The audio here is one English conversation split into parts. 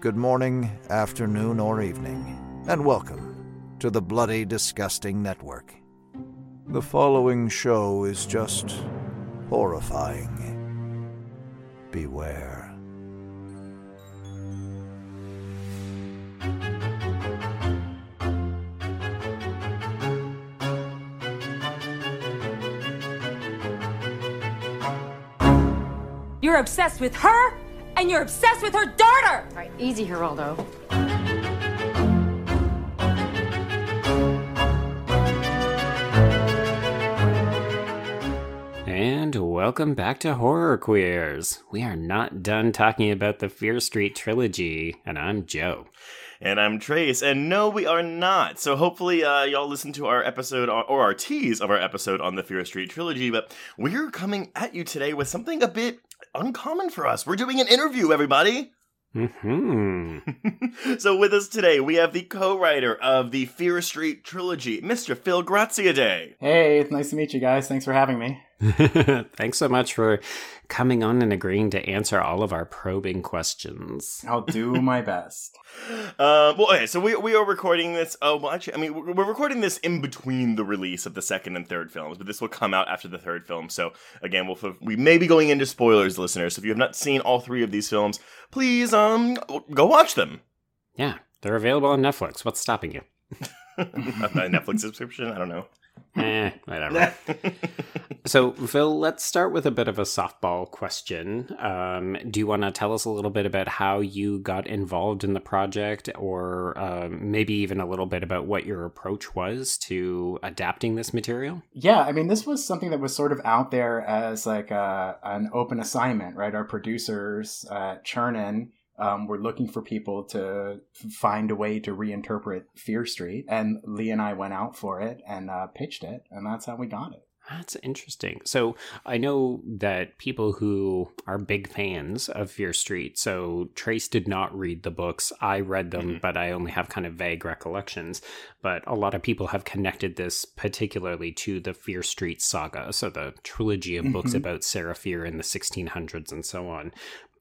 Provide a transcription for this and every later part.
good morning, afternoon, or evening, and welcome to the Bloody Disgusting Network. The following show is just horrifying. Beware. You're obsessed with her, and you're obsessed with her daughter! All right, easy, Geraldo. And welcome back to Horror Queers. We are not done talking about the Fear Street Trilogy, and I'm Joe. And I'm Trace, and no, we are not. So hopefully y'all listen to our episode, or our tease of our episode on the Fear Street Trilogy, but we're coming at you today with something a bit uncommon for us. We're doing an interview, everybody! Mm-hmm. So with us today, we have the co-writer of the Fear Street Trilogy, Mr. Phil Graziadei. Hey, it's nice to meet you guys. Thanks for having me. Thanks so much for coming on and agreeing to answer all of our probing questions. I'll do my best. Well, okay, so we are recording this. We're recording this in between the release of the second and third films, but this will come out after the third film. So again, we may be going into spoilers, listeners. So if you have not seen all three of these films, please go watch them. Yeah, they're available on Netflix. What's stopping you? My Netflix subscription? I don't know. Whatever. So, Phil, let's start with a bit of a softball question. Do you want to tell us a little bit about how you got involved in the project, or maybe even a little bit about what your approach was to adapting this material? Yeah, I mean, this was something that was sort of out there as like an open assignment, right? Our producers at Chernin were looking for people to find a way to reinterpret Fear Street, and Lee and I went out for it and pitched it, and that's how we got it. That's interesting. So I know that people who are big fans of Fear Street, so Trace did not read the books. I read them, but I only have kind of vague recollections. But a lot of people have connected this particularly to the Fear Street saga, so the trilogy of books about Sarah Fear in the 1600s and so on.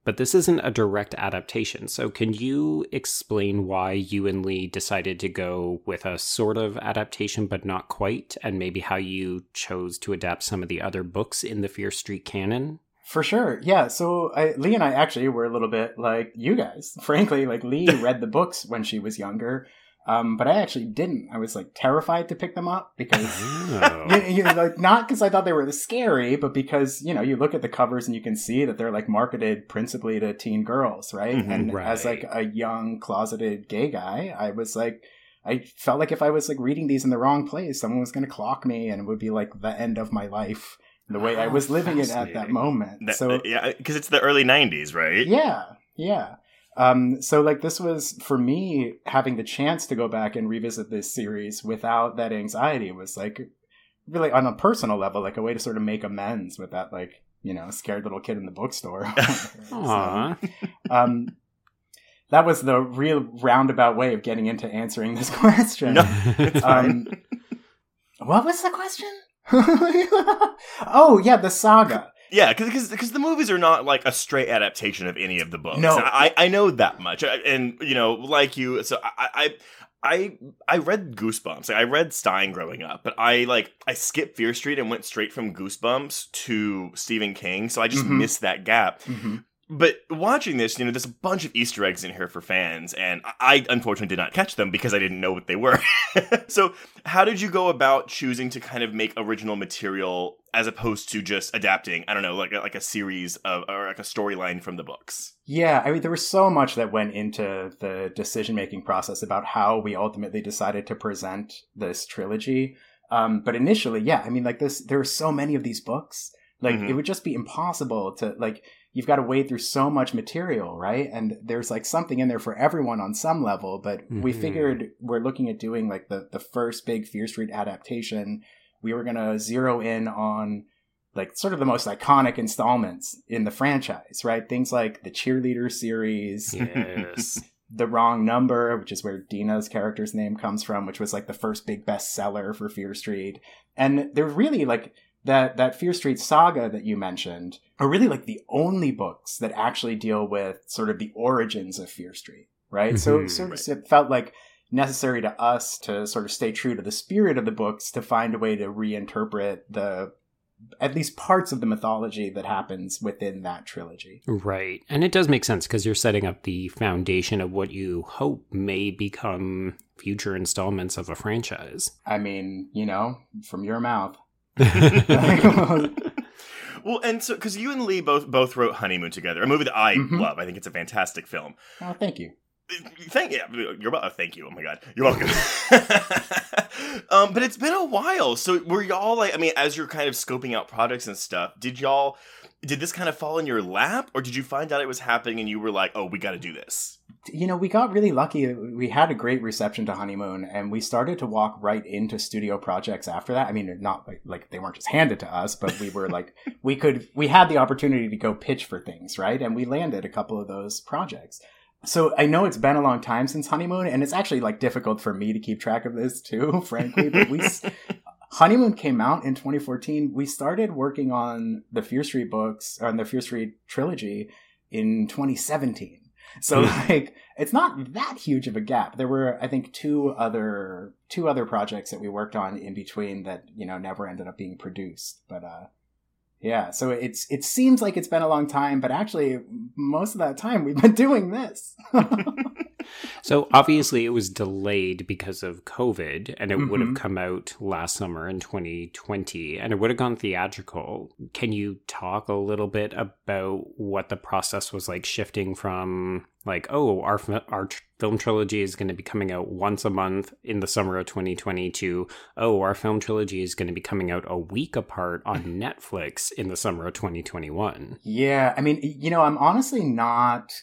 But this isn't a direct adaptation. So can you explain why you and Lee decided to go with a sort of adaptation, but not quite, and maybe how you chose to adapt some of the other books in the Fear Street canon? For sure. Yeah. So Lee and I actually were a little bit like you guys. Frankly, like Lee read the books when she was younger. But I actually didn't. I was like terrified to pick them up because, not because I thought they were scary, but because, you know, you look at the covers and you can see that they're like marketed principally to teen girls, right? And right. As like a young closeted gay guy, I was like, I felt like if I was like reading these in the wrong place, someone was going to clock me and it would be like the end of my life, the way I was living it at that moment. Yeah, because it's the early 90s, right? Yeah, yeah. So like this was, for me, having the chance to go back and revisit this series without that anxiety was like really on a personal level, like a way to sort of make amends with that, like, you know, scared little kid in the bookstore. Aww. That was the real roundabout way of getting into answering this question. No, it's fine. What was the question? Oh, yeah, the saga. Yeah, because the movies are not, like, a straight adaptation of any of the books. No. I know that much. And, you know, like you, so I read Goosebumps. Like, I read Stine growing up, but I skipped Fear Street and went straight from Goosebumps to Stephen King, so I just missed that gap. Mm-hmm. But watching this, you know, there's a bunch of Easter eggs in here for fans, and I unfortunately did not catch them because I didn't know what they were. So how did you go about choosing to kind of make original material as opposed to just adapting, I don't know, like a series of, or like a storyline from the books? Yeah, I mean, there was so much that went into the decision-making process about how we ultimately decided to present this trilogy. But initially, yeah, I mean, like this, there were so many of these books. Like, it would just be impossible to, like... You've got to wade through so much material, right? And there's like something in there for everyone on some level, but we figured we're looking at doing like the first big Fear Street adaptation. We were going to zero in on like sort of the most iconic installments in the franchise, right? Things like the Cheerleader series, yes. The Wrong Number, which is where Dina's character's name comes from, which was like the first big bestseller for Fear Street. And they're really like... that Fear Street saga that you mentioned are really like the only books that actually deal with sort of the origins of Fear Street, right? Mm-hmm, so it sort of it felt like necessary to us to sort of stay true to the spirit of the books to find a way to reinterpret the at least parts of the mythology that happens within that trilogy. Right. And it does make sense because you're setting up the foundation of what you hope may become future installments of a franchise. I mean, you know, from your mouth. Well, and so because you and Lee both wrote Honeymoon together, a movie that I mm-hmm. love. I think it's a fantastic film. Oh, thank you. Thank you. Oh my God, you're welcome. But it's been a while. So were y'all like? I mean, as you're kind of scoping out products and stuff, did this kind of fall in your lap, or did you find out it was happening and you were like, "Oh, we got to do this"? You know, we got really lucky. We had a great reception to Honeymoon, and we started to walk right into studio projects after that. I mean, not like they weren't just handed to us, but we were like, we had the opportunity to go pitch for things, right? And we landed a couple of those projects. So I know it's been a long time since Honeymoon, and it's actually like difficult for me to keep track of this too, frankly. But Honeymoon came out in 2014. We started working on the Fear Street books, on the Fear Street trilogy in 2017. So like, it's not that huge of a gap. There were, I think, two other projects that we worked on in between that, you know, never ended up being produced, but, yeah, so it seems like it's been a long time, but actually most of that time we've been doing this. So obviously it was delayed because of COVID, and it mm-hmm. would have come out last summer in 2020, and it would have gone theatrical. Can you talk a little bit about what the process was like shifting from like, oh, our film trilogy is going to be coming out once a month in the summer of 2020 to, oh, our film trilogy is going to be coming out a week apart on Netflix in the summer of 2021? Yeah, I mean, you know, I'm honestly not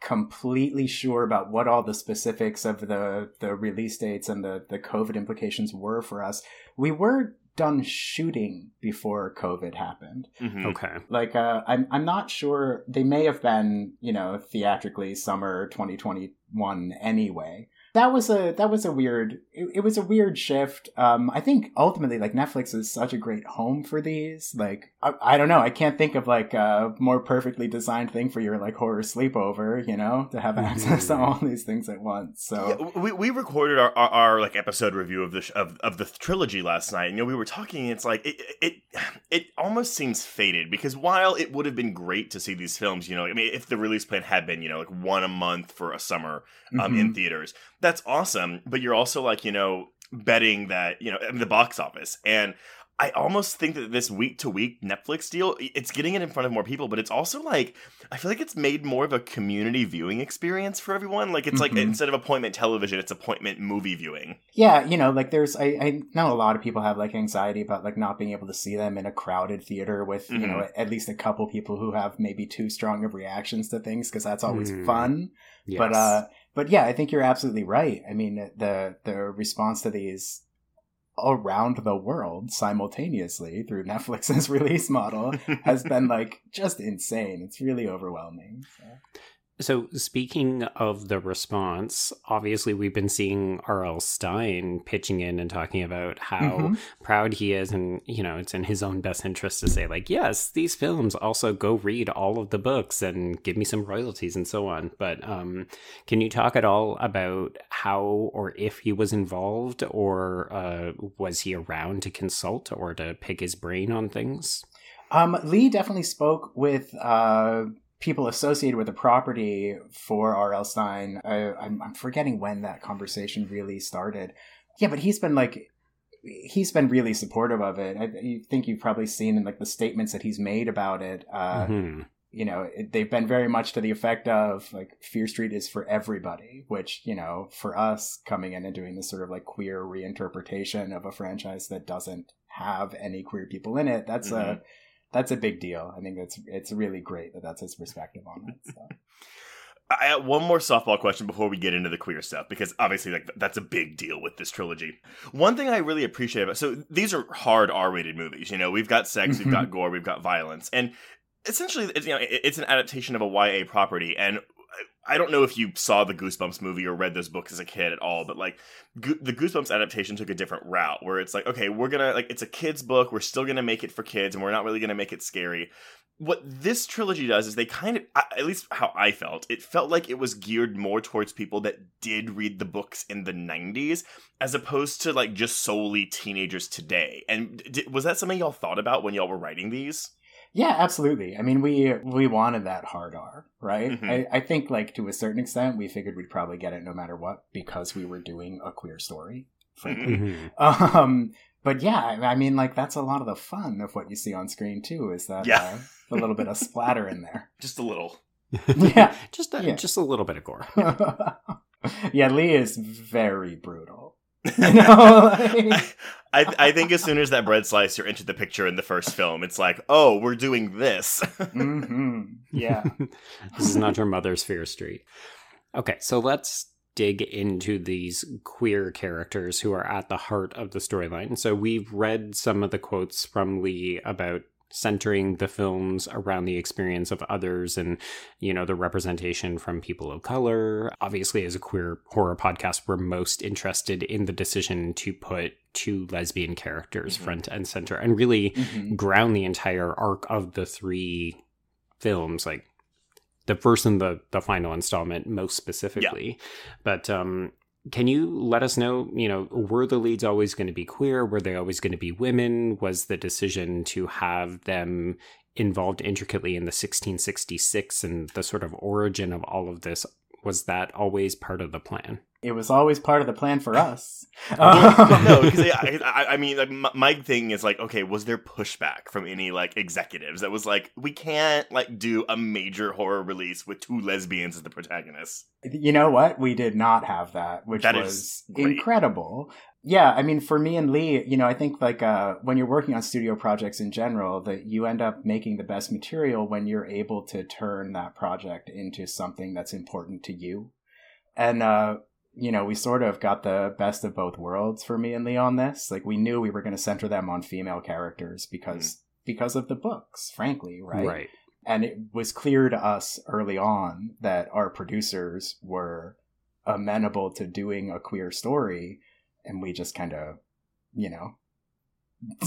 completely sure about what all the specifics of the release dates and the COVID implications were for us. We were done shooting before COVID happened. Mm-hmm. Okay. Like, I'm not sure. They may have been, you know, theatrically summer 2021 anyway. That was a weird shift. I think ultimately, like, Netflix is such a great home for these. Like, I don't know. I can't think of like a more perfectly designed thing for your like horror sleepover, you know, to have access to all these things at once. So yeah, we recorded our like episode review of the trilogy last night. And, you know, we were talking. It's like it almost seems fated because while it would have been great to see these films, you know, I mean, if the release plan had been, you know, like one a month for a summer mm-hmm. in theaters. That's awesome, but you're also like, you know, betting that, you know, the box office. And I almost think that this week-to-week Netflix deal, it's getting it in front of more people, but it's also like, I feel like it's made more of a community viewing experience for everyone. Like, it's mm-hmm. like, instead of appointment television, it's appointment movie viewing. Yeah, you know, like there's, I know a lot of people have like anxiety about like not being able to see them in a crowded theater with, mm-hmm. you know, at least a couple people who have maybe too strong of reactions to things, because that's always fun. Yes. But yeah, I think you're absolutely right. I mean, the response to these around the world simultaneously through Netflix's release model has been like just insane. It's really overwhelming. So speaking of the response, obviously we've been seeing R.L. Stine pitching in and talking about how mm-hmm. proud he is. And, you know, it's in his own best interest to say like, yes, these films, also go read all of the books and give me some royalties and so on. But can you talk at all about how or if he was involved, or was he around to consult or to pick his brain on things? Lee definitely spoke with people associated with the property for R.L. Stine. I'm forgetting when that conversation really started. Yeah, but he's been really supportive of it. I think you've probably seen in like the statements that he's made about it. Mm-hmm. You know, they've been very much to the effect of like, Fear Street is for everybody, which, you know, for us coming in and doing this sort of like queer reinterpretation of a franchise that doesn't have any queer people in it, that's mm-hmm. That's a big deal. I think it's really great that's his perspective on it. So. I have one more softball question before we get into the queer stuff, because obviously like that's a big deal with this trilogy. One thing I really appreciate about, so these are hard R-rated movies. You know, we've got sex, we've got gore, we've got violence, and essentially it's, you know, it's an adaptation of a YA property. And I don't know if you saw the Goosebumps movie or read this book as a kid at all, but like the Goosebumps adaptation took a different route where it's like, okay, we're going to, like, it's a kid's book. We're still going to make it for kids and we're not really going to make it scary. What this trilogy does is they kind of, at least how I felt, it felt like it was geared more towards people that did read the books in the 90s as opposed to like just solely teenagers today. And was that something y'all thought about when y'all were writing these? Yeah, absolutely. I mean, we wanted that hard R, right? Mm-hmm. I think, like, to a certain extent, we figured we'd probably get it no matter what because we were doing a queer story, frankly. Mm-hmm. But yeah, I mean, like, that's a lot of the fun of what you see on screen, too, is that a little bit of splatter in there. Just a little. Yeah. Just a little bit of gore. Yeah, yeah, Lee is very brutal. You know, like... I think as soon as that bread slicer entered the picture in the first film, it's like, oh, we're doing this. Mm-hmm. Yeah. This is not your mother's Fear Street. Okay, so let's dig into these queer characters who are at the heart of the storyline. So we've read some of the quotes from Lee about centering the films around the experience of others and, you know, the representation from people of color. Obviously, as a queer horror podcast, we're most interested in the decision to put two lesbian characters mm-hmm. front and center and really mm-hmm. ground the entire arc of the three films, like the first and the final installment most specifically. Yeah. But can you let us know, you know, were the leads always going to be queer? Were they always going to be women? Was the decision to have them involved intricately in the 1666 and the sort of origin of all of this, was that always part of the plan? It was always part of the plan for us. No, because I mean, like, my thing is like, okay, was there pushback from any like executives that was like, we can't like do a major horror release with two lesbians as the protagonists? You know what? We did not have that, which was incredible. Yeah, I mean, for me and Lee, you know, I think like when you're working on studio projects in general, that you end up making the best material when you're able to turn that project into something that's important to you. And you know, we sort of got the best of both worlds for me and Lee on this. Like, we knew we were going to center them on female characters because of the books, frankly, right? Right. And it was clear to us early on that our producers were amenable to doing a queer story, and we just kind of, you know,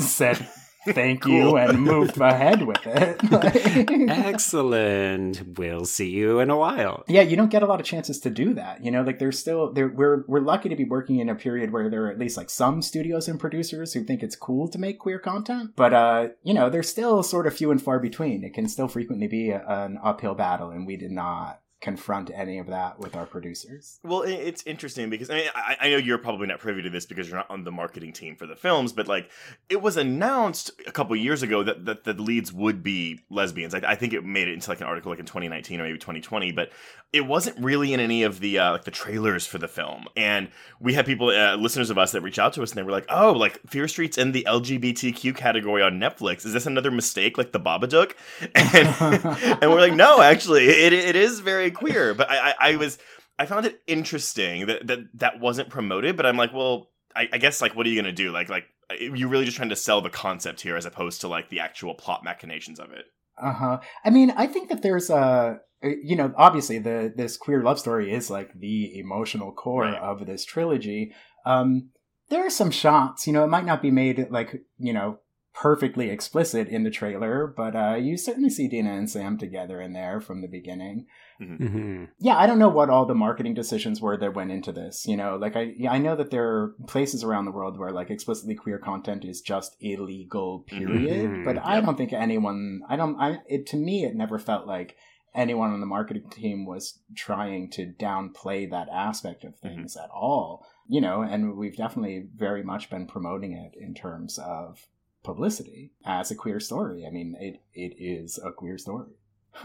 said thank cool. you and moved ahead with it. Like, excellent. We'll see you in a while. Yeah, you don't get a lot of chances to do that. You know, like there's still we're lucky to be working in a period where there are at least like some studios and producers who think it's cool to make queer content. But, you know, they're still sort of few and far between. It can still frequently be an uphill battle. And we did not confront any of that with our producers. Well, it's interesting because I mean, I know you're probably not privy to this because you're not on the marketing team for the films, but like it was announced a couple years ago that the leads would be lesbians. I think it made it into like an article like in 2019 or maybe 2020, but it wasn't really in any of the like the trailers for the film. And we had people, listeners of us, that reached out to us and they were like, "Oh, like Fear Street's in the LGBTQ category on Netflix. Is this another mistake like the Babadook?" And, and we're like, "No, actually, it is very." queer, but I found it interesting that wasn't promoted. But I'm like, well, I guess like, what are you gonna do? Like you're really just trying to sell the concept here as opposed to like the actual plot machinations of it. I mean, I think that there's you know, obviously this queer love story is like the emotional core right. of this trilogy. There are some shots, you know, it might not be made like, you know, perfectly explicit in the trailer, but you certainly see Dina and Sam together in there from the beginning. Mm-hmm. Yeah, I don't know what all the marketing decisions were that went into this. You know, like I know that there are places around the world where like explicitly queer content is just illegal, period. Mm-hmm. But I don't think anyone. To me, it never felt like anyone on the marketing team was trying to downplay that aspect of things mm-hmm. at all. You know, and we've definitely very much been promoting it in terms of publicity as a queer story. I mean, it is a queer story.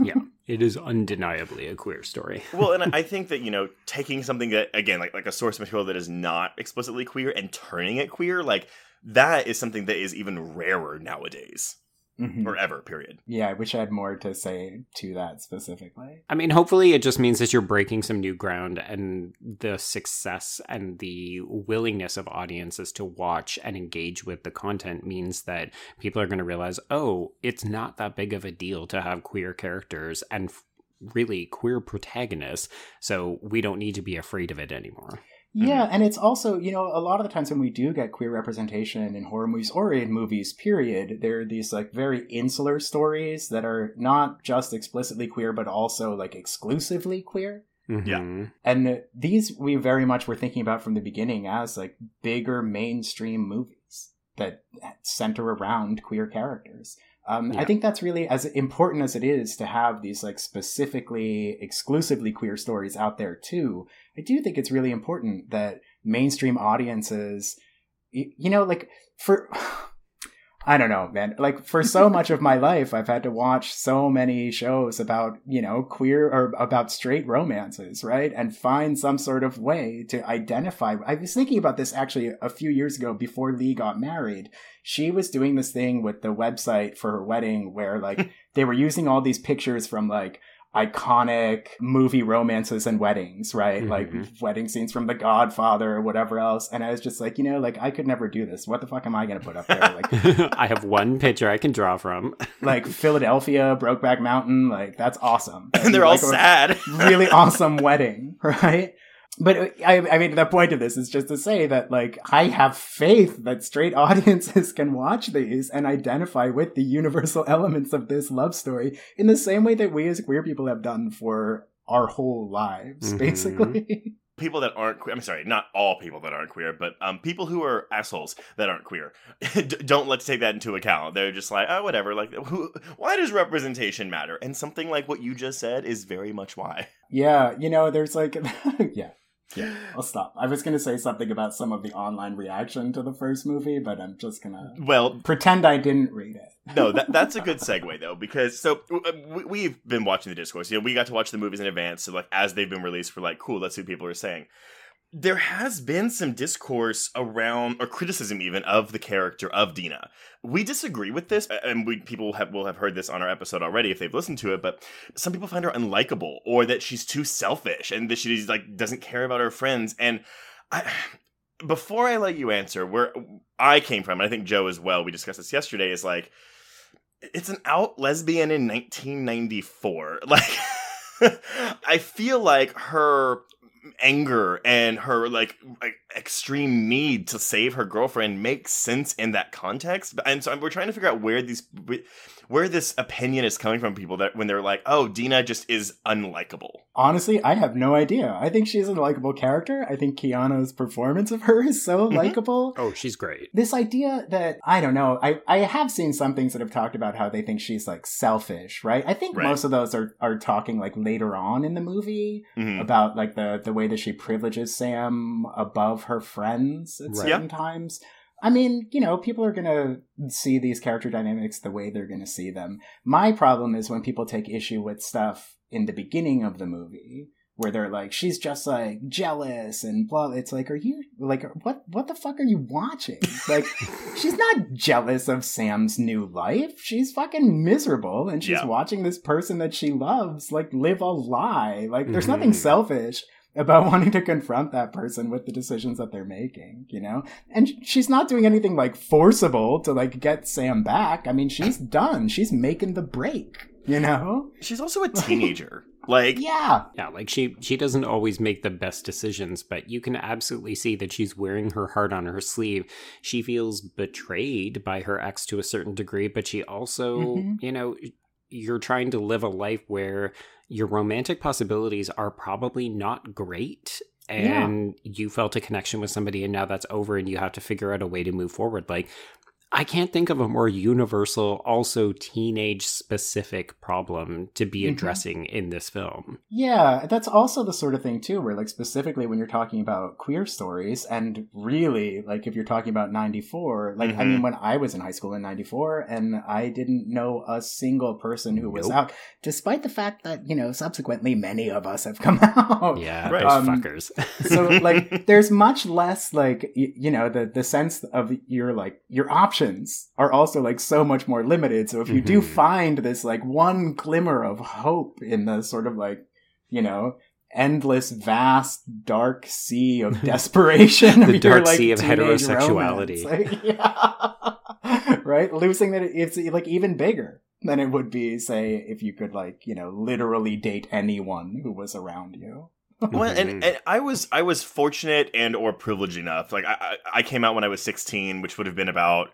Yeah, it is undeniably a queer story. Well, and I think that, you know, taking something that, again, like a source material that is not explicitly queer and turning it queer, like, that is something that is even rarer nowadays. Mm-hmm. Or ever, period. Yeah, I wish I had more to say to that specifically. I mean, hopefully it just means that you're breaking some new ground, and the success and the willingness of audiences to watch and engage with the content means that people are going to realize, oh, it's not that big of a deal to have queer characters and really queer protagonists, so we don't need to be afraid of it anymore. Yeah, and it's also, you know, a lot of the times when we do get queer representation in horror movies or in movies, period, there are these, like, very insular stories that are not just explicitly queer, but also, like, exclusively queer. Mm-hmm. Yeah. And these we very much were thinking about from the beginning as, like, bigger mainstream movies that center around queer characters. I think that's really as important as it is to have these, like, specifically, exclusively queer stories out there, too. I do think it's really important that mainstream audiences, you know, like, for... I don't know, man. Like, for so much of my life, I've had to watch so many shows about, you know, queer or about straight romances, right? And find some sort of way to identify. I was thinking about this actually a few years ago before Lee got married. She was doing this thing with the website for her wedding where, like, they were using all these pictures from, like, iconic movie romances and weddings, right? Mm-hmm. Like wedding scenes from The Godfather or whatever else. And I was just like, you know, like, I could never do this. What the fuck am I going to put up there? Like, I have one picture I can draw from. Like Philadelphia, Brokeback Mountain. Like, that's awesome. And they're all like, sad. Really awesome wedding, right? But I mean, the point of this is just to say that, like, I have faith that straight audiences can watch these and identify with the universal elements of this love story in the same way that we as queer people have done for our whole lives, mm-hmm. basically. People that aren't queer, I'm sorry, not all people that aren't queer, but people who are assholes that aren't queer don't let's take that into account. They're just like, oh, whatever. Like, why does representation matter? And something like what you just said is very much why. Yeah, you know, there's like, yeah. Yeah, I'll stop. I was going to say something about some of the online reaction to the first movie, but I'm just going to pretend I didn't read it. No, that's a good segue, though, because so we've been watching the discourse. You know, we got to watch the movies in advance, so like as they've been released, we're like, cool, let's see what people are saying. There has been some discourse around, or criticism even, of the character of Dina. We disagree with this, and people will have heard this on our episode already if they've listened to it, but some people find her unlikable, or that she's too selfish, and that she, like, doesn't care about her friends, and before I let you answer, where I came from, and I think Joe as well, we discussed this yesterday, is, like, it's an out lesbian in 1994. Like, I feel like her anger and her like extreme need to save her girlfriend makes sense in that context, and so we're trying to figure out where this opinion is coming from, people that when they're like, oh, Dina just is unlikable. Honestly, I have no idea. I think she's a likable character. I think Keanu's performance of her is so mm-hmm. likable. Oh, she's great. This idea that, I don't know, I have seen some things that have talked about how they think she's like selfish, right? I think most of those are talking like later on in the movie mm-hmm. about like the way that she privileges Sam above her friends at certain times. I mean, you know, people are going to see these character dynamics the way they're going to see them. My problem is when people take issue with stuff in the beginning of the movie where they're like, she's just like jealous and blah. It's like, are you like, what the fuck are you watching? Like, she's not jealous of Sam's new life. She's fucking miserable. And she's watching this person that she loves, like, live a lie. Like, there's nothing selfish about wanting to confront that person with the decisions that they're making, you know? And she's not doing anything, like, forcible to, like, get Sam back. I mean, she's done. She's making the break, you know? She's also a teenager. Like, yeah. Yeah, like, she doesn't always make the best decisions, but you can absolutely see that she's wearing her heart on her sleeve. She feels betrayed by her ex to a certain degree, but she also, you know, you're trying to live a life where your romantic possibilities are probably not great, and you felt a connection with somebody, and now that's over, and you have to figure out a way to move forward. Like, I can't think of a more universal, also teenage-specific problem to be addressing in this film. Yeah, that's also the sort of thing, too, where, like, specifically when you're talking about queer stories, and really, like, if you're talking about 94, like, I mean, when I was in high school in 94, and I didn't know a single person who was out, despite the fact that, you know, subsequently many of us have come out. Yeah, right. Those fuckers. So, like, there's much less, like, you know, the sense of your, like, your options are also, like, so much more limited. So if you do find this, like, one glimmer of hope in the sort of, like, you know, endless, vast, dark sea of desperation. The dark sea of heterosexuality. Like, yeah. Right? Losing that, it's, like, even bigger. than it would be, say, if you could, like, you know, literally date anyone who was around you. Well, and I was fortunate and or privileged enough. Like, I came out when I was 16, which would have been about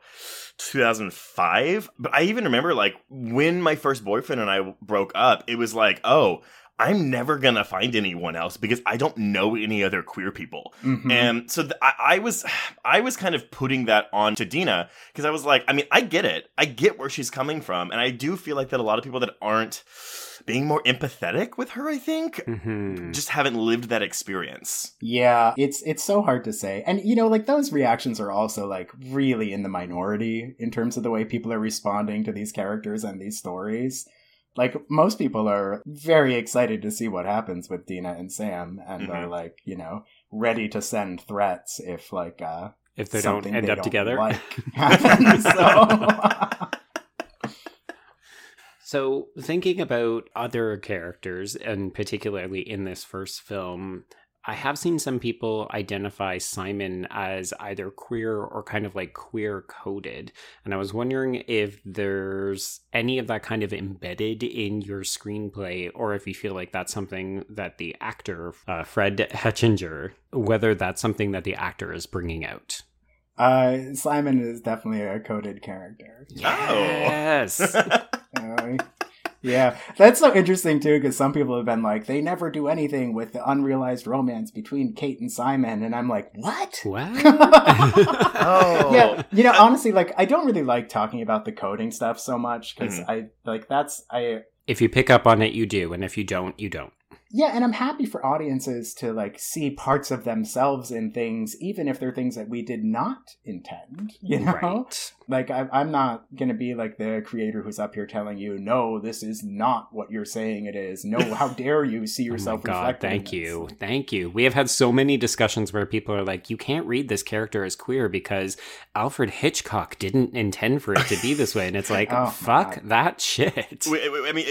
2005. But I even remember, like, when my first boyfriend and I broke up, it was like, oh, I'm never going to find anyone else because I don't know any other queer people. Mm-hmm. And so I was kind of putting that on to Dina because I was like, I mean, I get it. I get where she's coming from. And I do feel like that a lot of people that aren't being more empathetic with her, I think, mm-hmm. just haven't lived that experience. Yeah, it's so hard to say. And, you know, like, those reactions are also, like, really in the minority in terms of the way people are responding to these characters and these stories. Like, most people are very excited to see what happens with Dina and Sam, and mm-hmm. are, like, you know, ready to send threats if, like, if they don't end up together. Like, happens, so. So, thinking about other characters, and particularly in this first film, I have seen some people identify Simon as either queer or kind of like queer coded. And I was wondering if there's any of that kind of embedded in your screenplay, or if you feel like that's something that the actor, Fred Hechinger, whether that's something that the actor is bringing out. Simon is definitely a coded character. Yes! Yeah, that's so interesting, too, because some people have been like, they never do anything with the unrealized romance between Kate and Simon. And I'm like, what? What? Oh. Yeah, you know, honestly, like, I don't really like talking about the coding stuff so much because mm-hmm. If you pick up on it, you do. And if you don't, you don't. Yeah, and I'm happy for audiences to, like, see parts of themselves in things, even if they're things that we did not intend, you know? Right. Like, I'm not going to be, like, the creator who's up here telling you, no, this is not what you're saying it is. No, how dare you see yourself oh my God, reflecting thank this. You. Thank you. We have had so many discussions where people are like, you can't read this character as queer because Alfred Hitchcock didn't intend for it to be this way. And it's like, oh, fuck that shit. I mean,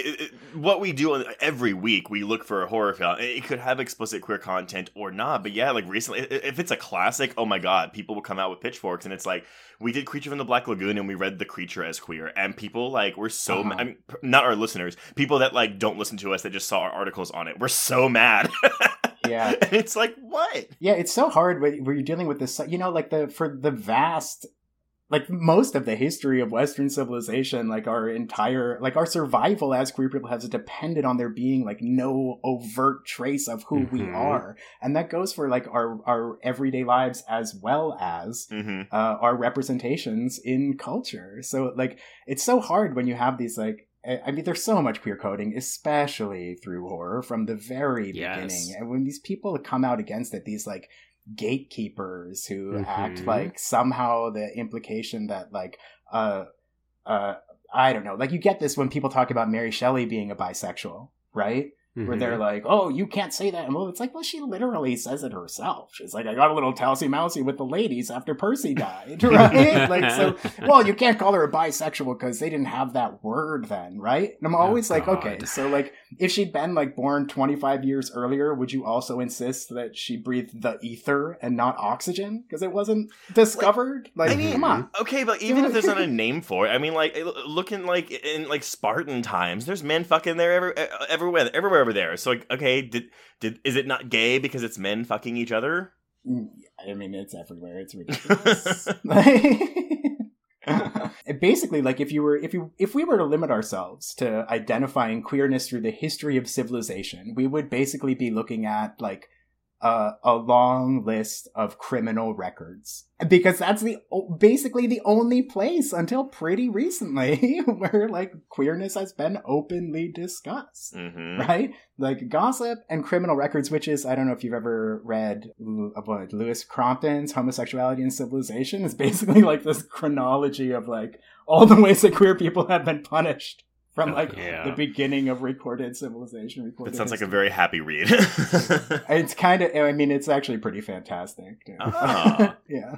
what we do every week, we look for a horror film. It could have explicit queer content or not. But yeah, like, recently, if it's a classic, oh my God, people will come out with pitchforks. And it's like, we did Creature from the Black Lagoon and we read the creature as queer, and people, like, we're so I mean, not our listeners, people that, like, don't listen to us, that just saw our articles on it, we're so mad. Yeah. And it's like, what? Yeah, it's so hard when you're dealing with this, you know, like, most of the history of Western civilization, like, our entire, like, our survival as queer people has depended on there being, like, no overt trace of who mm-hmm. we are. And that goes for, like, our everyday lives as well as mm-hmm. Our representations in culture. So, like, it's so hard when you have these, like, I mean, there's so much queer coding, especially through horror from the very beginning. And when these people come out against it, these, like, gatekeepers who mm-hmm. act like somehow the implication that, like, I don't know, like, you get this when people talk about Mary Shelley being a bisexual, right? Mm-hmm. Where they're like, oh, you can't say that. And well, it's like, well, she literally says it herself. She's like, I got a little tousy-mousy with the ladies after Percy died, right? Like, so, well, you can't call her a bisexual because they didn't have that word then, right? And I'm always okay, so, like, if she'd been, like, born 25 years earlier, would you also insist that she breathed the ether and not oxygen? Because it wasn't discovered? Like, I mean, come on. Okay, but even if there's not a name for it, I mean, like, looking, like, in, like, Spartan times, there's men fucking there everywhere. There, so, like, okay, did is it not gay because it's men fucking each other? I mean, it's everywhere. It's ridiculous. Basically, like, if we were to limit ourselves to identifying queerness through the history of civilization, we would basically be looking at, like, a long list of criminal records, because that's basically the only place until pretty recently where, like, queerness has been openly discussed, mm-hmm. right? Like, gossip and criminal records, which is, I don't know if you've ever read Lewis Crompton's Homosexuality and Civilization, is basically, like, this chronology of, like, all the ways that queer people have been punished. From, like, the beginning of recorded civilization. That sounds history. Like a very happy read. It's kind of, I mean, it's actually pretty fantastic. Oh. Yeah.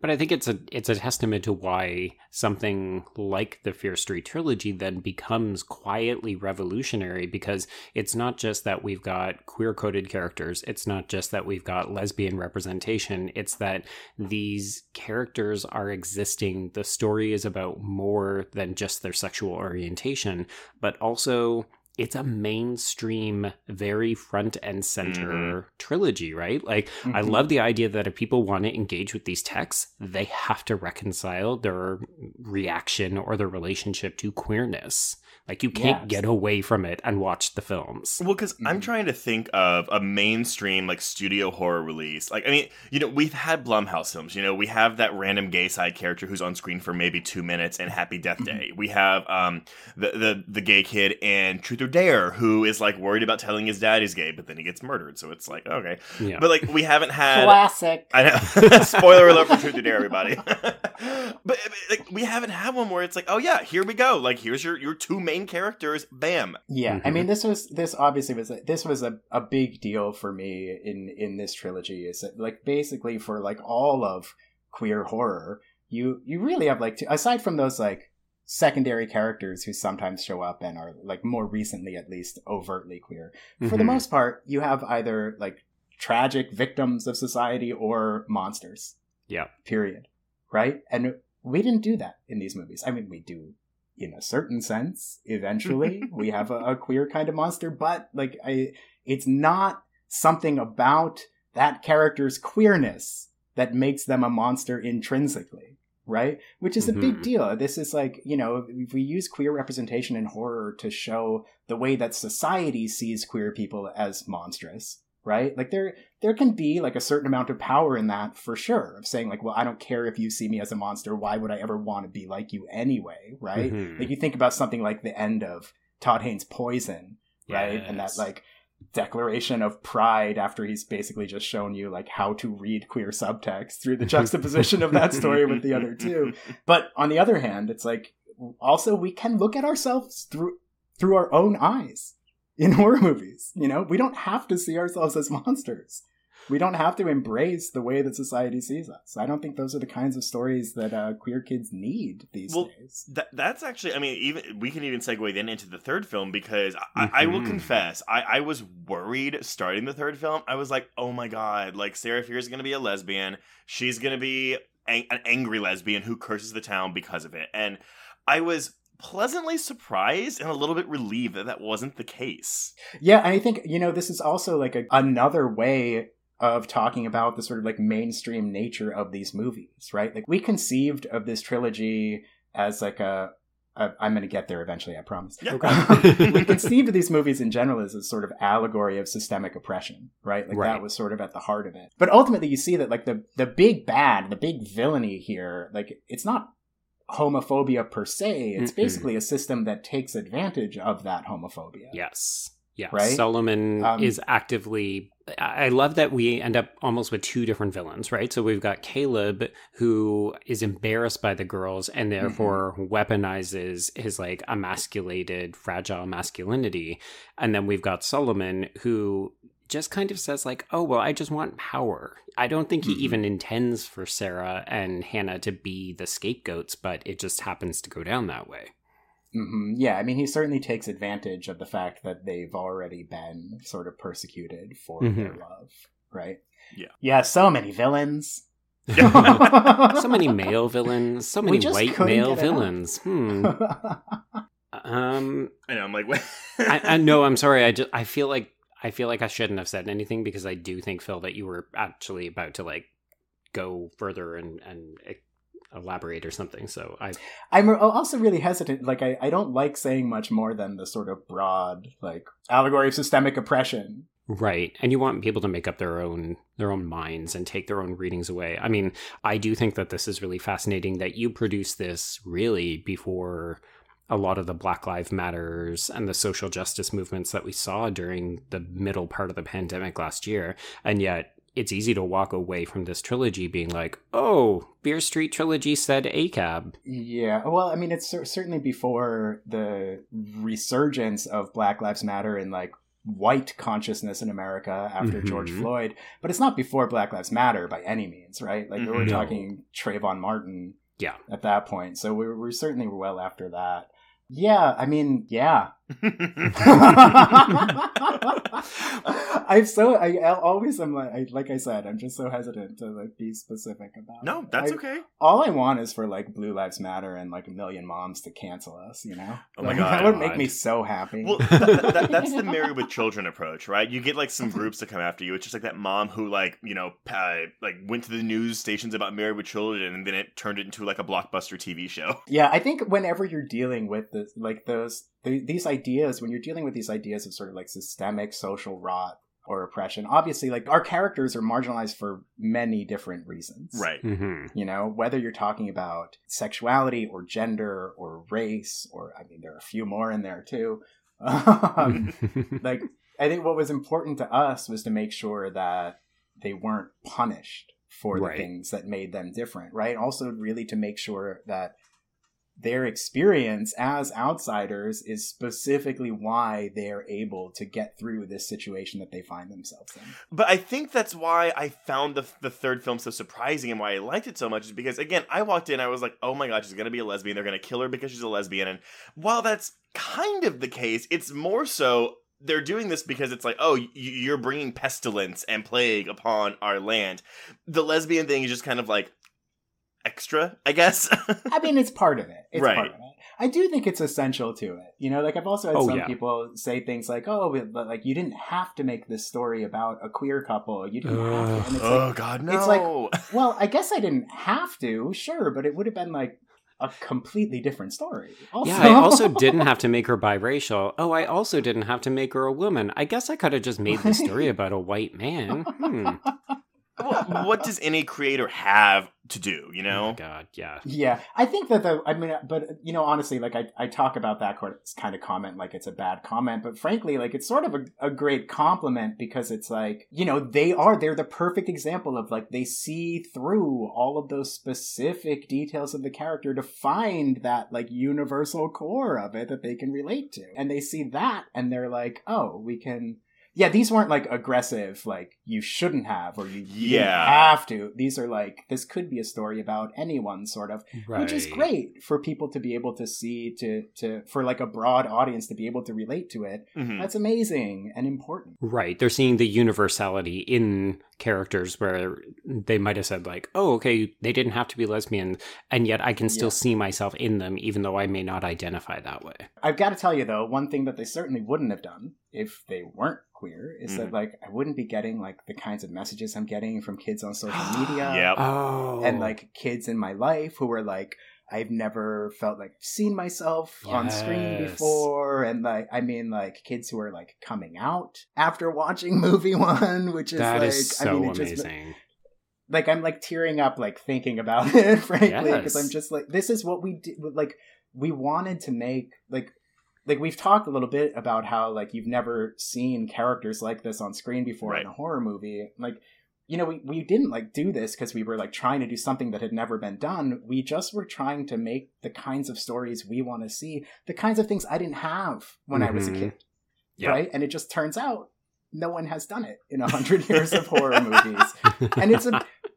But I think it's a testament to why something like the Fear Street Trilogy then becomes quietly revolutionary, because it's not just that we've got queer-coded characters. It's not just that we've got lesbian representation. It's that these characters are existing. The story is about more than just their sexual orientation, but also it's a mainstream, very front and center trilogy, right? Like, I love the idea that if people want to engage with these texts, they have to reconcile their reaction or their relationship to queerness. Like, you can't get away from it and watch the films. Well, because I'm trying to think of a mainstream, like, studio horror release. Like, I mean, you know, we've had Blumhouse films. You know, we have that random gay side character who's on screen for maybe 2 minutes in Happy Death Day. We have the gay kid in Truth or Dare, who is, like, worried about telling his dad he's gay, but then he gets murdered. So it's like, okay. Yeah. But, like, we haven't had... Classic. I know. Spoiler alert for Truth or Dare, everybody. But, like, we haven't had one where it's like, oh, yeah, here we go. Like, here's your two main characters, bam. Yeah, I mean, this was a big deal for me in this trilogy, is that, like, basically for, like, all of queer horror, you really have, like, two, aside from those, like, secondary characters who sometimes show up and are, like, more recently at least overtly queer, for the most part you have either, like, tragic victims of society or monsters. Yeah, period, right? And we didn't do that in these movies. I mean, we do in a certain sense eventually. We have a queer kind of monster, but, like, it's not something about that character's queerness that makes them a monster intrinsically, right? Which is a big deal. This is, like, you know, if we use queer representation in horror to show the way that society sees queer people as monstrous, right? Like, there can be, like, a certain amount of power in that, for sure, of saying, like, well, I don't care if you see me as a monster. Why would I ever want to be like you anyway, right? Like, you think about something like the end of Todd Haynes' Poison, right? Yes. And that, like, declaration of pride after he's basically just shown you, like, how to read queer subtext through the juxtaposition of that story with the other two. But on the other hand, it's like, also, we can look at ourselves through our own eyes in horror movies. You know, we don't have to see ourselves as monsters. We don't have to embrace the way that society sees us. I don't think those are the kinds of stories that queer kids need these days. That's actually, I mean, even we can even segue then into the third film, because I will confess, I was worried starting the third film. I was like, oh my God, like, Sarah Fear is going to be a lesbian. She's going to be an angry lesbian who curses the town because of it. And I was pleasantly surprised and a little bit relieved that wasn't the case. Yeah, and I think, you know, this is also, like, another way of talking about the sort of, like, mainstream nature of these movies, right? Like, we conceived of this trilogy as, like, I'm going to get there eventually, I promise. Yeah. Okay. We conceived of these movies in general as a sort of allegory of systemic oppression, right? Like, that was sort of at the heart of it. But ultimately, you see that, like, the big bad, the big villainy here, like, it's not homophobia per se. It's basically a system that takes advantage of that homophobia. Yes. Yeah, right? Solomon is actively... I love that we end up almost with two different villains, right? So we've got Caleb, who is embarrassed by the girls and therefore weaponizes his, like, emasculated, fragile masculinity. And then we've got Solomon, who just kind of says, like, oh, well, I just want power. I don't think he even intends for Sarah and Hannah to be the scapegoats, but it just happens to go down that way. Yeah, I mean, he certainly takes advantage of the fact that they've already been sort of persecuted for their love, right? Yeah. Yeah, so many villains. So many male villains. So many white male villains. I know, I'm like, what? I know, I'm sorry. I feel like I shouldn't have said anything, because I do think, Phil, that you were actually about to, like, go further and elaborate or something. So I'm also really hesitant. Like, I don't like saying much more than the sort of broad, like, allegory of systemic oppression, right? And you want people to make up their own minds and take their own readings away. I mean, I do think that this is really fascinating that you produced this really before a lot of the Black Lives Matters and the social justice movements that we saw during the middle part of the pandemic last year, and yet it's easy to walk away from this trilogy being like, oh, Fear Street Trilogy said ACAB. Yeah, well, I mean, it's certainly before the resurgence of Black Lives Matter and, like, white consciousness in America after George Floyd, but it's not before Black Lives Matter by any means, right? Like we were talking Trayvon Martin at that point. So we're certainly well after that. Yeah, I mean, yeah. I'm just so hesitant to like be specific about it. No, that's okay. All I want is for like Blue Lives Matter and like a million moms to cancel us, you know? Oh my God. That would make me so happy. Well, that's the Married with Children approach, right? You get like some groups that come after you. It's just like that mom who like, you know, like went to the news stations about Married with Children and then it turned it into like a blockbuster TV show. Yeah, I think whenever you're dealing with this, like these ideas, when you're dealing with these ideas of sort of like systemic social rot or oppression, obviously like our characters are marginalized for many different reasons, right? You know, whether you're talking about sexuality or gender or race, or I mean there are a few more in there too. Like I think what was important to us was to make sure that they weren't punished for the things that made them different, right? Also really to make sure that their experience as outsiders is specifically why they're able to get through this situation that they find themselves in. But I think that's why I found the third film so surprising and why I liked it so much is because, again, I walked in, I was like, oh my God, she's going to be a lesbian. They're going to kill her because she's a lesbian. And while that's kind of the case, it's more so they're doing this because it's like, oh, you're bringing pestilence and plague upon our land. The lesbian thing is just kind of like, extra, I guess. I mean, it's part of it. It's part of it. I do think it's essential to it. You know, like I've also had some people say things like, oh, but like you didn't have to make this story about a queer couple. You didn't have to. And it's God, no. It's like, well, I guess I didn't have to, sure, but it would have been like a completely different story. Also. Yeah, I also didn't have to make her biracial. Oh, I also didn't have to make her a woman. I guess I could have just made this story about a white man. Well, what does any creator have to do, you know? Oh God, yeah. Yeah, I think that you know, honestly, like I talk about that kind of comment like it's a bad comment, but frankly, like it's sort of a great compliment because it's like, you know, they're the perfect example of like they see through all of those specific details of the character to find that like universal core of it that they can relate to. And they see that and they're like, oh, we can... Yeah, these weren't like aggressive, like you shouldn't have or you have to. These are like, this could be a story about anyone sort of, which is great for people to be able to see, to for like a broad audience to be able to relate to it. That's amazing and important. Right. They're seeing the universality in characters where they might have said like, oh, okay, they didn't have to be lesbian. And yet I can still see myself in them, even though I may not identify that way. I've got to tell you, though, one thing that they certainly wouldn't have done if they weren't queer is that like I wouldn't be getting like the kinds of messages I'm getting from kids on social media and like kids in my life who were like, I've never felt like I've seen myself on screen before. And like, I mean, like kids who are like coming out after watching movie one, which is amazing. Like I'm like tearing up like thinking about it, frankly, because I'm just like, this is what we did. Like we wanted to make like we've talked a little bit about how like you've never seen characters like this on screen before in a horror movie. Like, you know, we didn't like do this because we were like trying to do something that had never been done. We just were trying to make the kinds of stories we want to see, the kinds of things I didn't have when I was a kid. Right. And it just turns out no one has done it in 100 years of horror movies. And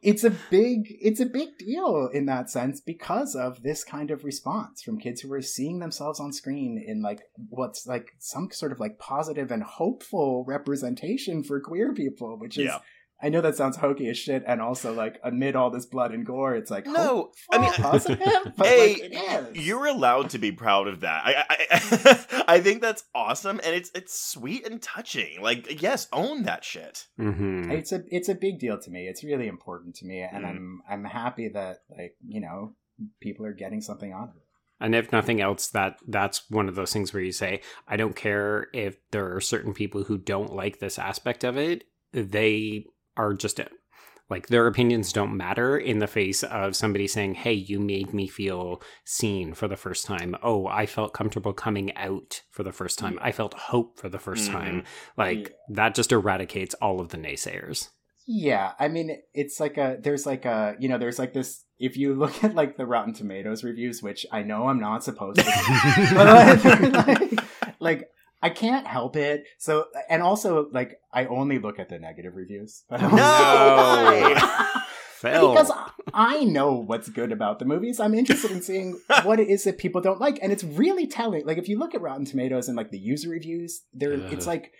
it's a big deal in that sense because of this kind of response from kids who are seeing themselves on screen in like what's like some sort of like positive and hopeful representation for queer people, which is I know that sounds hokey as shit, and also like amid all this blood and gore, it's like no. I mean, positive, but hey, like, it is. You're allowed to be proud of that. I think that's awesome, and it's sweet and touching. Like, yes, own that shit. It's a big deal to me. It's really important to me, and I'm happy that like you know people are getting something out of it. And if nothing else, that's one of those things where you say, I don't care if there are certain people who don't like this aspect of it. They are just like their opinions don't matter in the face of somebody saying, hey, you made me feel seen for the first time. Oh, I felt comfortable coming out for the first time. I felt hope for the first time. Like that just eradicates all of the naysayers. Yeah. I mean, it's like there's like this. If you look at like the Rotten Tomatoes reviews, which I know I'm not supposed to, but like I can't help it. So, and also, like, I only look at the negative reviews. No! Because I know what's good about the movies. I'm interested in seeing what it is that people don't like. And it's really telling. Like, if you look at Rotten Tomatoes and, like, the user reviews, it's like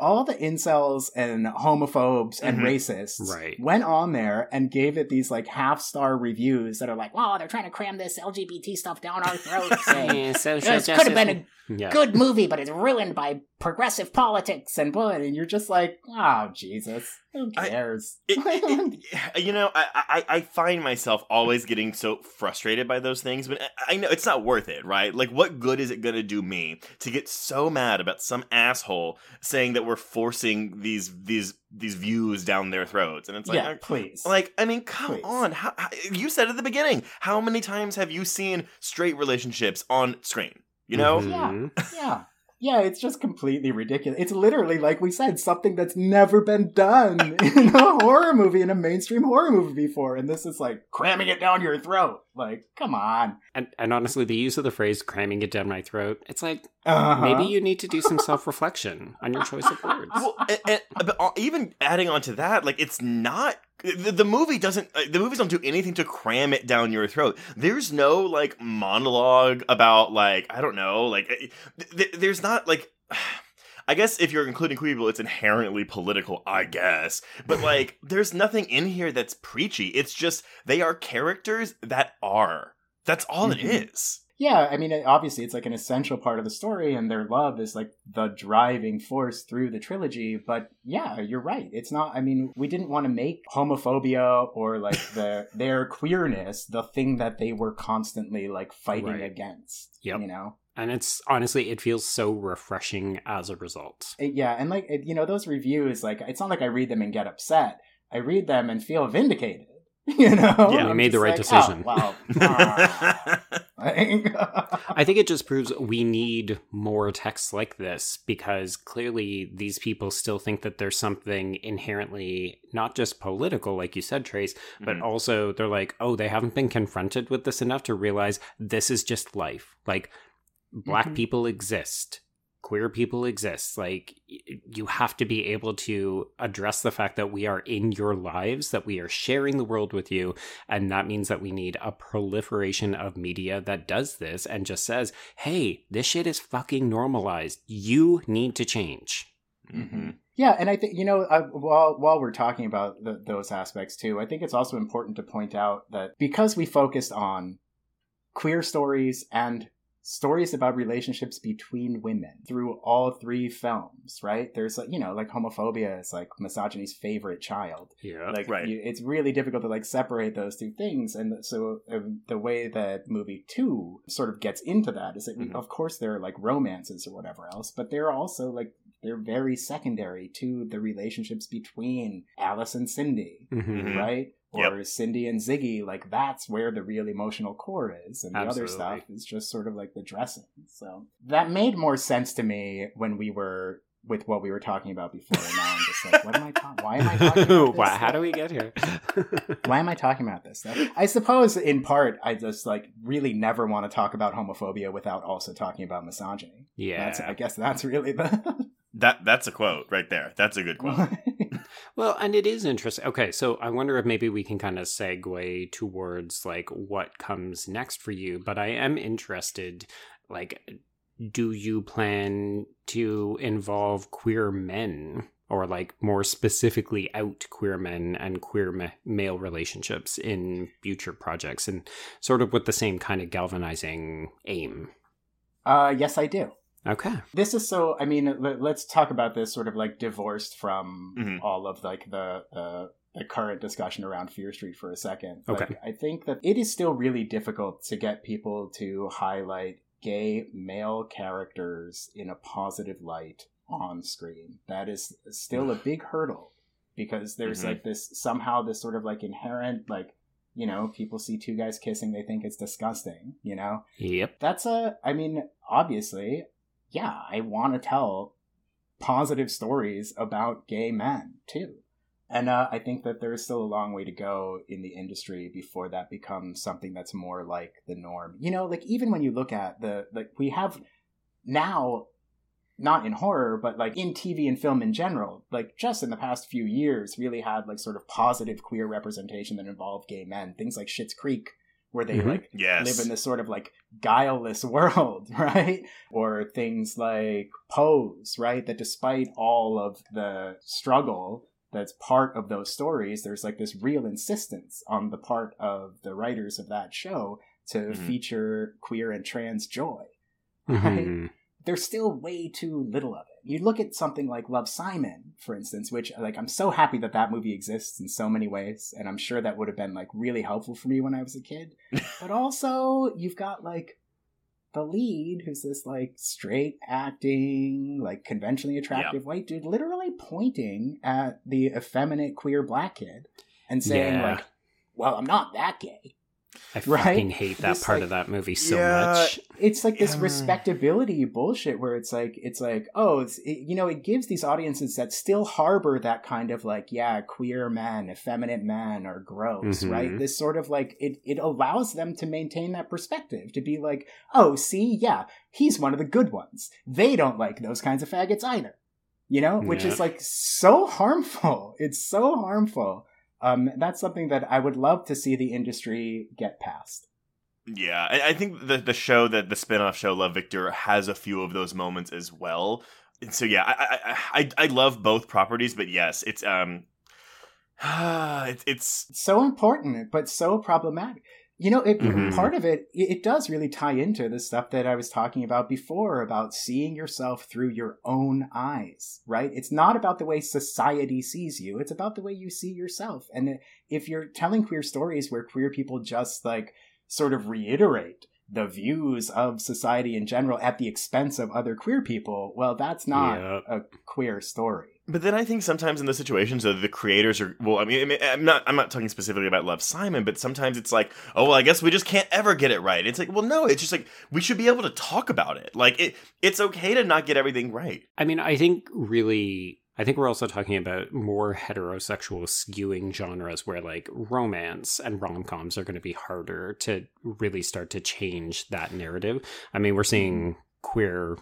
all the incels and homophobes and racists went on there and gave it these, like, half-star reviews that are like, wow, they're trying to cram this LGBT stuff down our throats. It could have been a good movie, but it's ruined by progressive politics and blood. And you're just like, oh, Jesus. Who cares? I find myself always getting so frustrated by those things, but I know it's not worth it, right? Like, what good is it going to do me to get so mad about some asshole saying that we're forcing these views down their throats? And it's like, please. Like, I mean, come on. How, you said at the beginning, how many times have you seen straight relationships on screen? You know? Yeah, it's just completely ridiculous. It's literally, like we said, something that's never been done in a horror movie, in a mainstream horror movie before. And this is like cramming it down your throat. Like, come on. And honestly, the use of the phrase cramming it down my throat, it's like, maybe you need to do some self-reflection on your choice of words. Well, but even adding on to that, like, it's not... The movies don't do anything to cram it down your throat. There's no, like, monologue about, like, I don't know, like, there's not, like, I guess if you're including queer people, it's inherently political, I guess. But, like, there's nothing in here that's preachy. It's just, they are characters that are. That's all it is. Yeah, I mean, obviously, it's, like, an essential part of the story, and their love is, like, the driving force through the trilogy, but, yeah, you're right. It's not, I mean, we didn't want to make homophobia or, like, their queerness the thing that they were constantly, like, fighting against, you know? And it's, honestly, it feels so refreshing as a result. Yeah, and, like, you know, those reviews, like, it's not like I read them and get upset. I read them and feel vindicated. You know? Yeah, we made the right decision. Oh, wow. I think it just proves we need more texts like this, because clearly these people still think that there's something inherently not just political, like you said, Trace, but also they're like, oh, they haven't been confronted with this enough to realize this is just life. Like, Black people exist. Queer people exist. Like, you have to be able to address the fact that we are in your lives, that we are sharing the world with you. And that means that we need a proliferation of media that does this and just says, hey, this shit is fucking normalized. You need to change. Mm-hmm. Yeah, and I think, you know, while we're talking about those aspects too, I think it's also important to point out that because we focused on queer stories and stories about relationships between women through all three films, right? There's, you know, like, homophobia is, like, misogyny's favorite child. Yeah, like, it's really difficult to, like, separate those two things. And so the way that movie 2 sort of gets into that is that, of course, there are, like, romances or whatever else, but they're also, like, they're very secondary to the relationships between Alice and Cindy, right? Or Cindy and Ziggy, like, that's where the real emotional core is. And the other stuff is just sort of like the dressing. So that made more sense to me when we were with what we were talking about before. And now I'm just like, why am I talking about this? How do we get here? Why am I talking about this? I suppose in part, I just, like, really never want to talk about homophobia without also talking about misogyny. Yeah. I guess that's really the... That's a quote right there. That's a good quote. Well, and it is interesting. Okay, so I wonder if maybe we can kind of segue towards, like, what comes next for you. But I am interested, like, do you plan to involve queer men or, like, more specifically out queer men and queer male relationships in future projects and sort of with the same kind of galvanizing aim? Yes, I do. Okay. This is so, I mean, let's talk about this sort of, like, divorced from all of, like, the current discussion around Fear Street for a second. Okay. Like, I think that it is still really difficult to get people to highlight gay male characters in a positive light on screen. That is still a big hurdle, because there's like this sort of, like, inherent, like, you know, people see two guys kissing, they think it's disgusting, you know? Yep. Obviously... Yeah, I want to tell positive stories about gay men, too. And I think that there is still a long way to go in the industry before that becomes something that's more like the norm. You know, like, even when you look at we have now not in horror, but like in TV and film in general, like just in the past few years, really had like sort of positive queer representation that involved gay men. Things like Schitt's Creek, where they like live in this sort of like guileless world, right? Or things like Pose, right? That despite all of the struggle that's part of those stories, there's like this real insistence on the part of the writers of that show to feature queer and trans joy, right? There's still way too little of it. You look at something like Love, Simon, for instance, which like I'm so happy that that movie exists in so many ways, and I'm sure that would have been like really helpful for me when I was a kid. But also, you've got like the lead, who's this like straight acting, like conventionally attractive white dude, literally pointing at the effeminate queer black kid and saying like, "Well, I'm not that gay." I fucking hate that part of that movie so much. It's like this respectability bullshit where it's like, oh, it gives these audiences that still harbor that kind of like, queer men, effeminate men are gross, right? This sort of like, it allows them to maintain that perspective, to be like, oh, see, he's one of the good ones. They don't like those kinds of faggots either, you know, which is like so harmful. It's so harmful. That's something that I would love to see the industry get past. Yeah, I think the show, that the spin-off show Love, Victor, has a few of those moments as well. And so yeah, I love both properties, but yes, it's it's so important but so problematic. You know, part of it does really tie into the stuff that I was talking about before, about seeing yourself through your own eyes, right? It's not about the way society sees you. It's about the way you see yourself. And if you're telling queer stories where queer people just like sort of reiterate the views of society in general at the expense of other queer people, well, that's not a queer story. But then I think sometimes in those situations, the creators are, well, I mean, I'm not talking specifically about Love, Simon, but sometimes it's like, oh, well, I guess we just can't ever get it right. It's like, well, no, it's just like, we should be able to talk about it. Like, it's okay to not get everything right. I mean, I think we're also talking about more heterosexual skewing genres where like romance and rom-coms are going to be harder to really start to change that narrative. I mean, we're seeing queer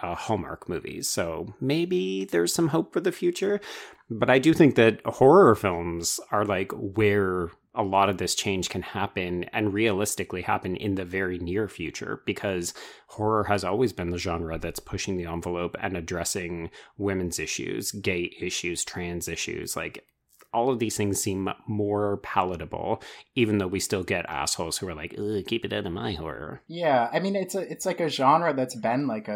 Hallmark movies, so maybe there's some hope for the future. But I do think that horror films are like where a lot of this change can happen, and realistically happen in the very near future, because horror has always been the genre that's pushing the envelope and addressing women's issues, gay issues, trans issues. Like, all of these things seem more palatable, even though we still get assholes who are like, ugh, keep it out of my horror. Yeah, I mean, it's like a genre that's been like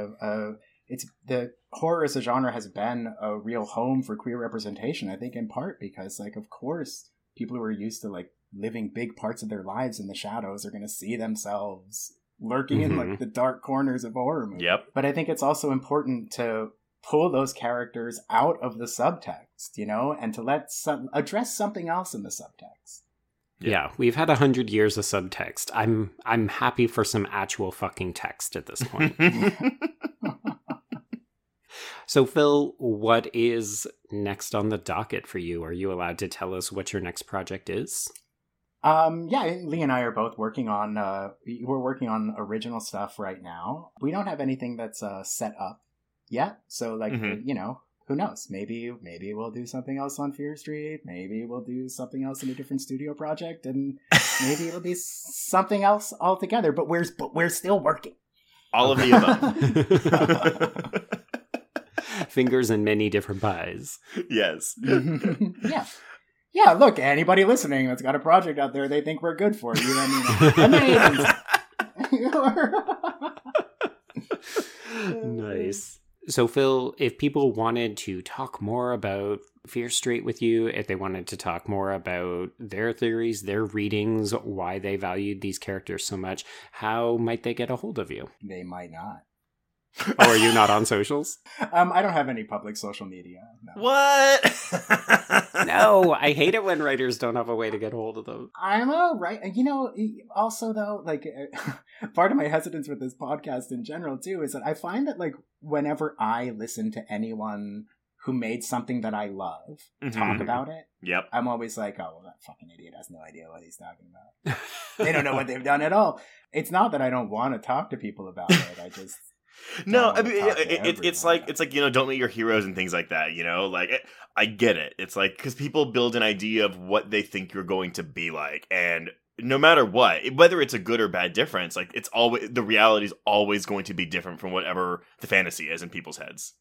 horror as a genre has been a real home for queer representation, I think in part because, like, of course, people who are used to, like, living big parts of their lives in the shadows are going to see themselves lurking in, like, the dark corners of horror movies. Yep. But I think it's also important to pull those characters out of the subtext, you know, and to let address something else in the subtext. Yeah, we've had 100 years of subtext. I'm happy for some actual fucking text at this point. So, Phil, what is next on the docket for you? Are you allowed to tell us what your next project is? Lee and I are both working on original stuff right now. We don't have anything that's set up yet, so like you know, who knows? Maybe we'll do something else on Fear Street. Maybe we'll do something else in a different studio project, and maybe it'll be something else altogether. But we're still working. All of the above. Fingers in many different pies. Yes. Yeah. Look, anybody listening that's got a project out there, they think we're good for it. You know what I mean? Amazing. Nice. So, Phil, if people wanted to talk more about Fear Street with you, if they wanted to talk more about their theories, their readings, why they valued these characters so much, how might they get a hold of you? They might not. Oh, are you not on socials? I don't have any public social media. No. What? No, I hate it when writers don't have a way to get hold of them. I'm a writer. You know, also, though, like, part of my hesitance with this podcast in general, too, is that I find that, like, whenever I listen to anyone who made something that I love talk about it, I'm always like, oh, well, that fucking idiot has no idea what he's talking about. They don't know what they've done at all. It's not that I don't want to talk to people about it. I just... No, I mean, it's like, you know, don't meet your heroes and things like that, you know? Like, I get it. It's like, because people build an idea of what they think you're going to be like, and no matter what, whether it's a good or bad difference, like, it's always, the reality is always going to be different from whatever the fantasy is in people's heads.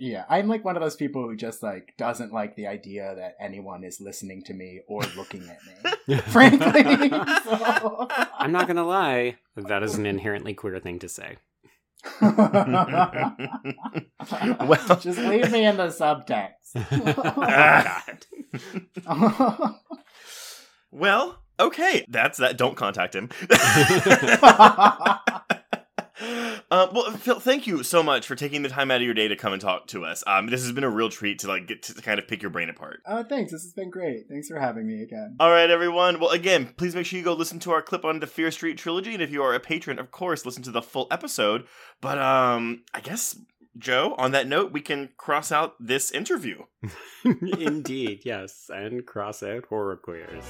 Yeah, I'm like one of those people who just like doesn't like the idea that anyone is listening to me or looking at me, frankly. So. I'm not going to lie. That is an inherently queer thing to say. Well, just leave me in the subtext. God. Well, okay, that's that. Don't contact him. Well, Phil, thank you so much for taking the time out of your day to come and talk to us. This has been a real treat to like get to kind of pick your brain apart. Thanks. This has been great. Thanks for having me again. All right, everyone. Well, again, please make sure you go listen to our clip on the Fear Street Trilogy. And if you are a patron, of course, listen to the full episode. But I guess, Joe, on that note, we can cross out this interview. Indeed, yes. And cross out Horror Queers.